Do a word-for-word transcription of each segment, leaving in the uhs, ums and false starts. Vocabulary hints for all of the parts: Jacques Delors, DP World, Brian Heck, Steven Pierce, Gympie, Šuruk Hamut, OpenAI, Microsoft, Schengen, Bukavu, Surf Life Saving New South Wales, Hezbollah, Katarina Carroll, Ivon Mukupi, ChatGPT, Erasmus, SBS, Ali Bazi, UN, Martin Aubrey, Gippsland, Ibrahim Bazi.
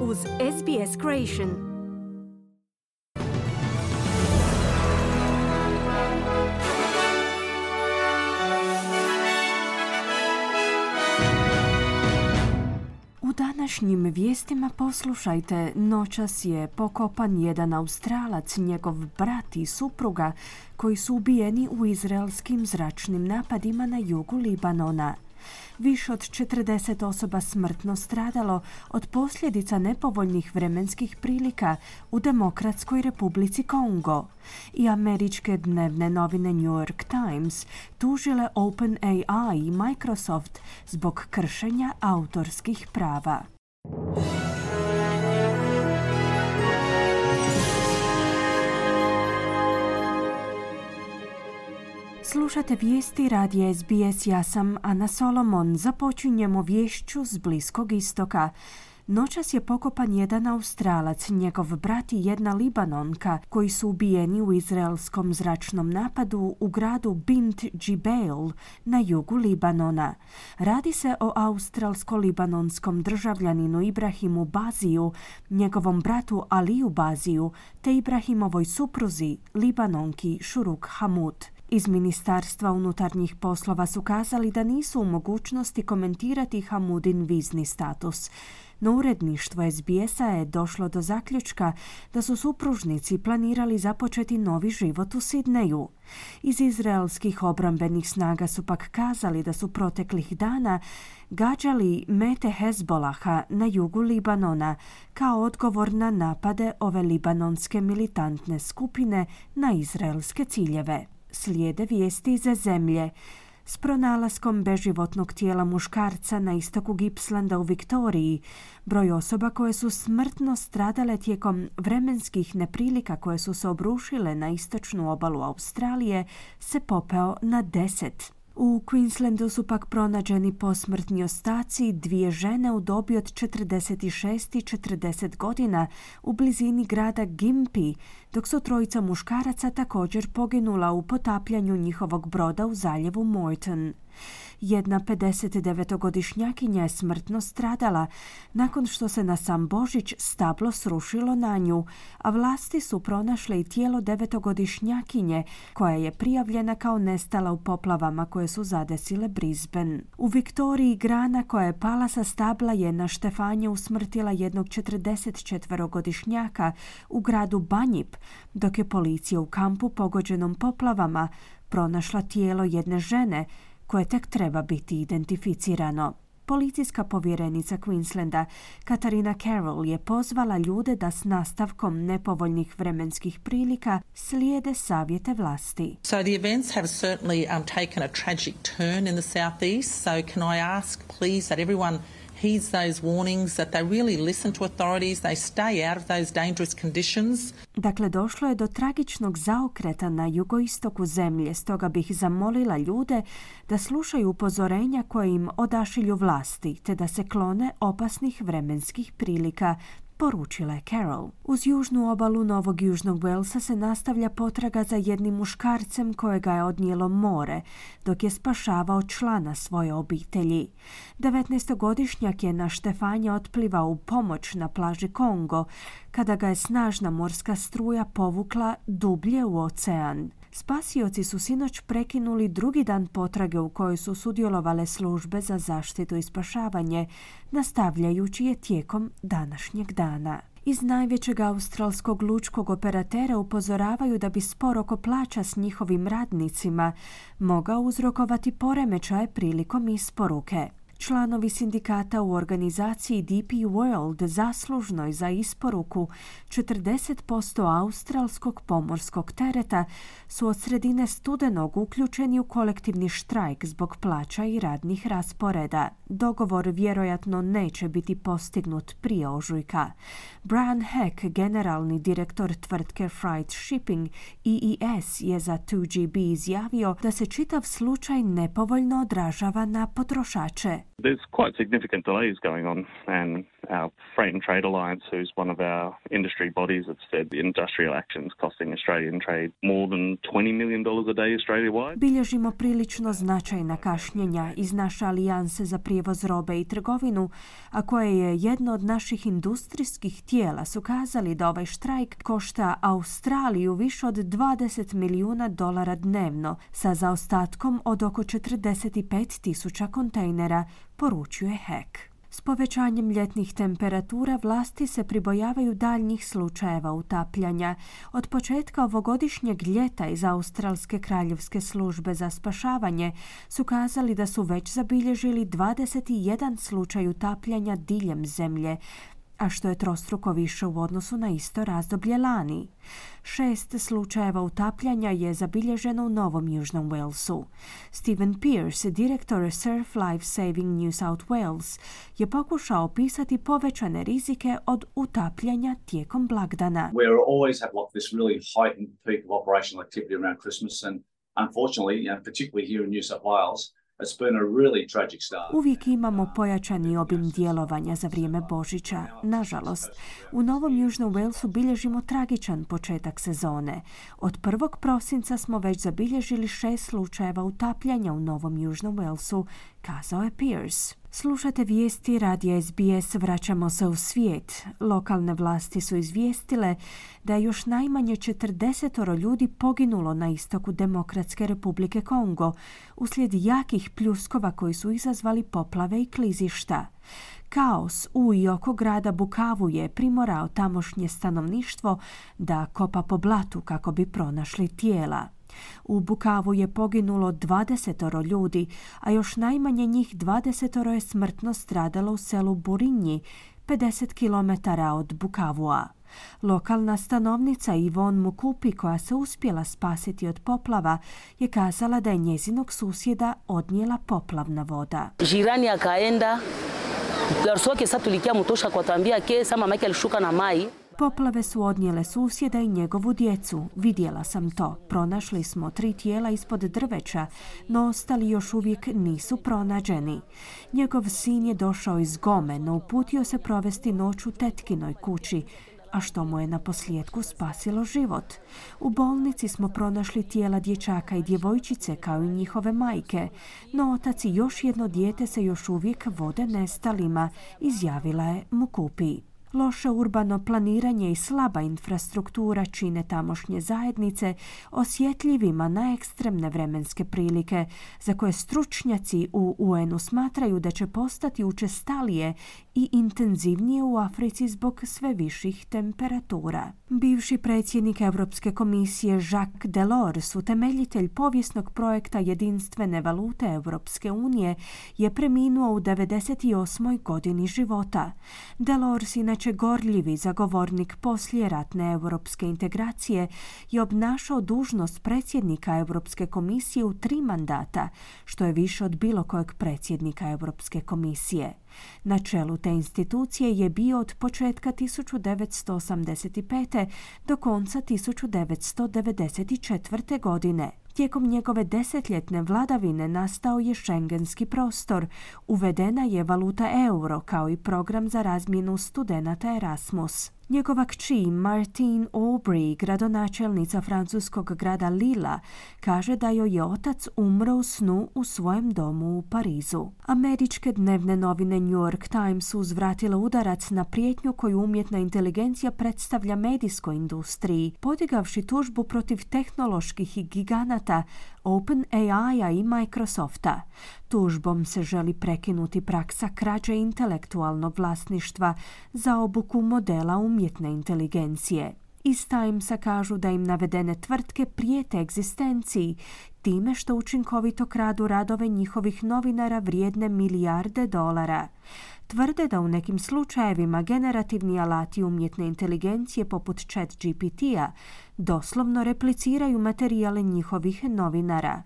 uz S B S Creation. U današnjim vijestima poslušajte, noćas je pokopan jedan Australac, njegov brat i supruga koji su ubijeni u izraelskim zračnim napadima na jugu Libanona. Više od četrdeset osoba smrtno stradalo od posljedica nepovoljnih vremenskih prilika u Demokratskoj Republici Kongo. I američke dnevne novine New York Times tužile OpenAI i Microsoft zbog kršenja autorskih prava. Slušate vijesti radija S B S, ja sam Ana Solomon. Započinjemo vješću s Bliskog istoka. Noćas je pokopan jedan Australac, njegov brat i jedna Libanonka koji su ubijeni u izraelskom zračnom napadu u gradu Bint Djibeil na jugu Libanona. Radi se o australsko-libanonskom državljaninu Ibrahimu Baziju, njegovom bratu Aliju Baziju te Ibrahimovoj supruzi, Libanonki Šuruk Hamut. Iz Ministarstva unutarnjih poslova su kazali da nisu u mogućnosti komentirati Hamudin vizni status. No uredništvo S B S-a je došlo do zaključka da su supružnici planirali započeti novi život u Sidneju. Iz izraelskih obrambenih snaga su pak kazali da su proteklih dana gađali mete Hezbolaha na jugu Libanona kao odgovor na napade ove libanonske militantne skupine na izraelske ciljeve. Slijede vijesti iza zemlje. S pronalaskom beživotnog tijela muškarca na istoku Gippslanda u Viktoriji, broj osoba koje su smrtno stradale tijekom vremenskih neprilika koje su se obrušile na istočnu obalu Australije se popeo na deset. U Queenslandu su pak pronađeni posmrtni ostaci dvije žene u dobi od četrdeset šest i četrdeset godina u blizini grada Gympie, dok su trojica muškaraca također poginula u potapljanju njihovog broda u zaljevu Moreton. Jedna pedeset devetogodišnjakinja je smrtno stradala nakon što se na sam Božić stablo srušilo na nju, a vlasti su pronašle i tijelo devetogodišnjakinje koja je prijavljena kao nestala u poplavama koje su zadesile Brisbane. U Viktoriji grana koja je pala sa stabla je na štefanje usmrtila jednog četrdeset četverogodišnjaka u gradu Banjip, dok je policija u kampu pogođenom poplavama pronašla tijelo jedne žene koje tek treba biti identificirano. Policijska povjerenica Queenslanda Katarina Carroll je pozvala ljude da s nastavkom nepovoljnih vremenskih prilika slijede savjete vlasti. So the events have certainly um, taken a tragic turn in the southeast, so can I ask please that everyone heeds those warnings, that they really listen to authorities, they stay out of those dangerous conditions. Dakle, došlo je do tragičnog zaokreta na jugoistoku zemlje, stoga bih zamolila ljude da slušaju upozorenja koje im odašilju vlasti, te da se klone opasnih vremenskih prilika, poručila je Carol. Uz južnu obalu Novog Južnog Walesa se nastavlja potraga za jednim muškarcem kojega je odnijelo more, dok je spašavao člana svoje obitelji. devetnaestogodišnjak je na štefanje otplivao u pomoć na plaži Kongo, kada ga je snažna morska struja povukla dublje u ocean. Spasioci su sinoć prekinuli drugi dan potrage u kojoj su sudjelovale službe za zaštitu i spašavanje, nastavljajući je tijekom današnjeg dana. Iz najvećeg australskog lučkog operatera upozoravaju da bi spor oko plaća s njihovim radnicima mogao uzrokovati poremećaje prilikom isporuke. Članovi sindikata u organizaciji D P World zaslužnoj za isporuku četrdeset posto australskog pomorskog tereta su od sredine studenog uključeni u kolektivni štrajk zbog plaća i radnih rasporeda. Dogovor vjerojatno neće biti postignut prije ožujka. Brian Heck, generalni direktor tvrtke Freight Shipping E E S, je za two G B izjavio da se čitav slučaj nepovoljno odražava na potrošače. There's quite significant delays going on, and our Freight and Trade Alliance, who's one of our industry bodies, have said the industrial action's costing Australian trade more than twenty million dollars a day Australia-wide. Bilježimo prilično značajna kašnjenja iz naše alijanse za prijevoz robe i trgovinu, a koje je jedno od naših industrijskih tijela su kazali da ovaj štrajk košta Australiju više od dvadeset milijuna dolara dnevno, sa zaostatkom od oko četrdeset pet tisuća kontejnera, poručuje Heck. S povećanjem ljetnih temperatura vlasti se pribojavaju daljnjih slučajeva utapljanja. Od početka ovogodišnjeg ljeta iz Australske kraljevske službe za spašavanje su kazali da su već zabilježili dvadeset jedan slučaj utapljanja diljem zemlje, a što je trostruko više u odnosu na isto razdoblje lani. Šest slučajeva utapljanja je zabilježeno u Novom Južnom Walesu. Steven Pierce, direktor Surf Life Saving New South Wales, je pokušao opisati povećane rizike od utapljanja tijekom blagdana. We always have like this really heightened peak of operational activity around Christmas, and unfortunately, you know, particularly here in New South Wales, uvijek imamo pojačani obim djelovanja za vrijeme Božića. Nažalost, u Novom Južnom Walesu bilježimo tragičan početak sezone. Od prvog prosinca smo već zabilježili šest slučajeva utapljanja u Novom Južnom Walesu, kazao je Pierce. Slušate vijesti radija S B S, vraćamo se u svijet. Lokalne vlasti su izvijestile da je još najmanje četrdesetoro ljudi poginulo na istoku Demokratske Republike Kongo uslijed jakih pljuskova koji su izazvali poplave i klizišta. Kaos u i oko grada Bukavu je primorao tamošnje stanovništvo da kopa po blatu kako bi pronašli tijela. U Bukavu je poginulo dvadesetoro ljudi, a još najmanje njih dvadesetoro je smrtno stradalo u selu Burinji, pedeset kilometara od Bukavua. Lokalna stanovnica Ivon Mukupi, koja se uspjela spasiti od poplava, je kazala da je njezinog susjeda odnijela poplavna voda. Žirani akaenda, dorsoke satulikia mutoška kotambia ke sama Michael shuka na mai. Poplave su odnijele susjeda i njegovu djecu. Vidjela sam to. Pronašli smo tri tijela ispod drveća, no ostali još uvijek nisu pronađeni. Njegov sin je došao iz Gome, no uputio se provesti noć u tetkinoj kući, a što mu je naposljetku spasilo život. U bolnici smo pronašli tijela dječaka i djevojčice kao i njihove majke, no otac i još jedno dijete se još uvijek vode nestalima, izjavila je Mukupi. Loše urbano planiranje i slaba infrastruktura čine tamošnje zajednice osjetljivima na ekstremne vremenske prilike, za koje stručnjaci u U N-u smatraju da će postati učestalije i intenzivnije u Africi zbog sve viših temperatura. Bivši predsjednik Europske komisije Jacques Delors, utemeljitelj povijesnog projekta jedinstvene valute Europske unije, je preminuo u devedeset osmoj godini života. Delors, inače gorljivi zagovornik posljeratne europske integracije, je obnašao dužnost predsjednika Europske komisije u tri mandata, što je više od bilo kojeg predsjednika Europske komisije. Na čelu te institucije je bio od početka tisuću devetsto osamdeset pete do konca tisuću devetsto devedeset četvrte godine. Tijekom njegove desetljetne vladavine nastao je šengenski prostor, uvedena je valuta euro kao i program za razmjenu studenata Erasmus. Njegova kći Martin Aubrey, gradonačelnica francuskog grada Lila, kaže da joj je otac umro u snu u svojem domu u Parizu. Američke dnevne novine New York Times uzvratile udarac na prijetnju koju umjetna inteligencija predstavlja medijskoj industriji, podigavši tužbu protiv tehnoloških giganata OpenAI-a i Microsofta. Tužbom se želi prekinuti praksa krađe intelektualnog vlasništva za obuku modela umjetne inteligencije. Iz Timesa kažu da im navedene tvrtke prijete egzistenciji time što učinkovito kradu radove njihovih novinara vrijedne milijarde dolara. Tvrde da u nekim slučajevima generativni alati umjetne inteligencije poput Chat G P T-a doslovno repliciraju materijale njihovih novinara.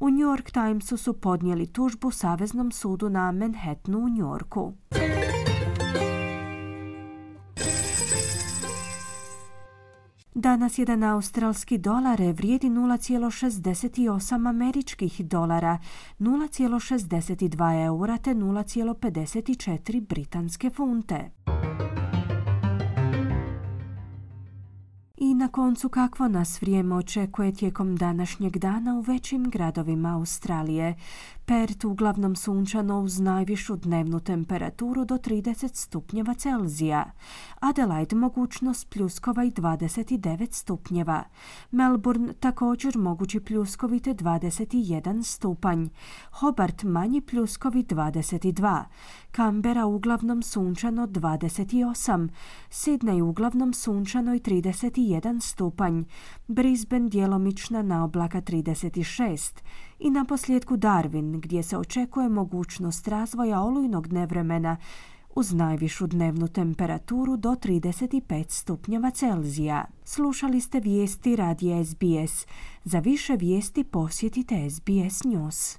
U New York Timesu su podnijeli tužbu Saveznom sudu na Manhattanu u New Yorku. Danas jedan australski dolar vrijedi nula zarez šezdeset osam američkih dolara, nula zarez šezdeset dva eura te nula zarez pedeset četiri britanske funte. I na koncu, kakvo nas vrijeme očekuje tijekom današnjeg dana u većim gradovima Australije. Perth uglavnom sunčano uz najvišu dnevnu temperaturu do trideset stupnjeva Celzija. Adelaide mogućnost pljuskova i dvadeset devet stupnjeva. Melbourne također mogući pljuskovi te dvadeset jedan stupanj. Hobart manji pljuskovi dvadeset dva. Canberra uglavnom sunčano dvadeset osam. Sydney uglavnom sunčano i trideset jedan stupanj. Brisbane djelomična na oblaka trideset šest. I na posljedku Darwin, gdje se očekuje mogućnost razvoja olujnog nevremena uz najvišu dnevnu temperaturu do trideset pet stupnjeva Celzija. Slušali ste vijesti radija S B S. Za više vijesti posjetite S B S News.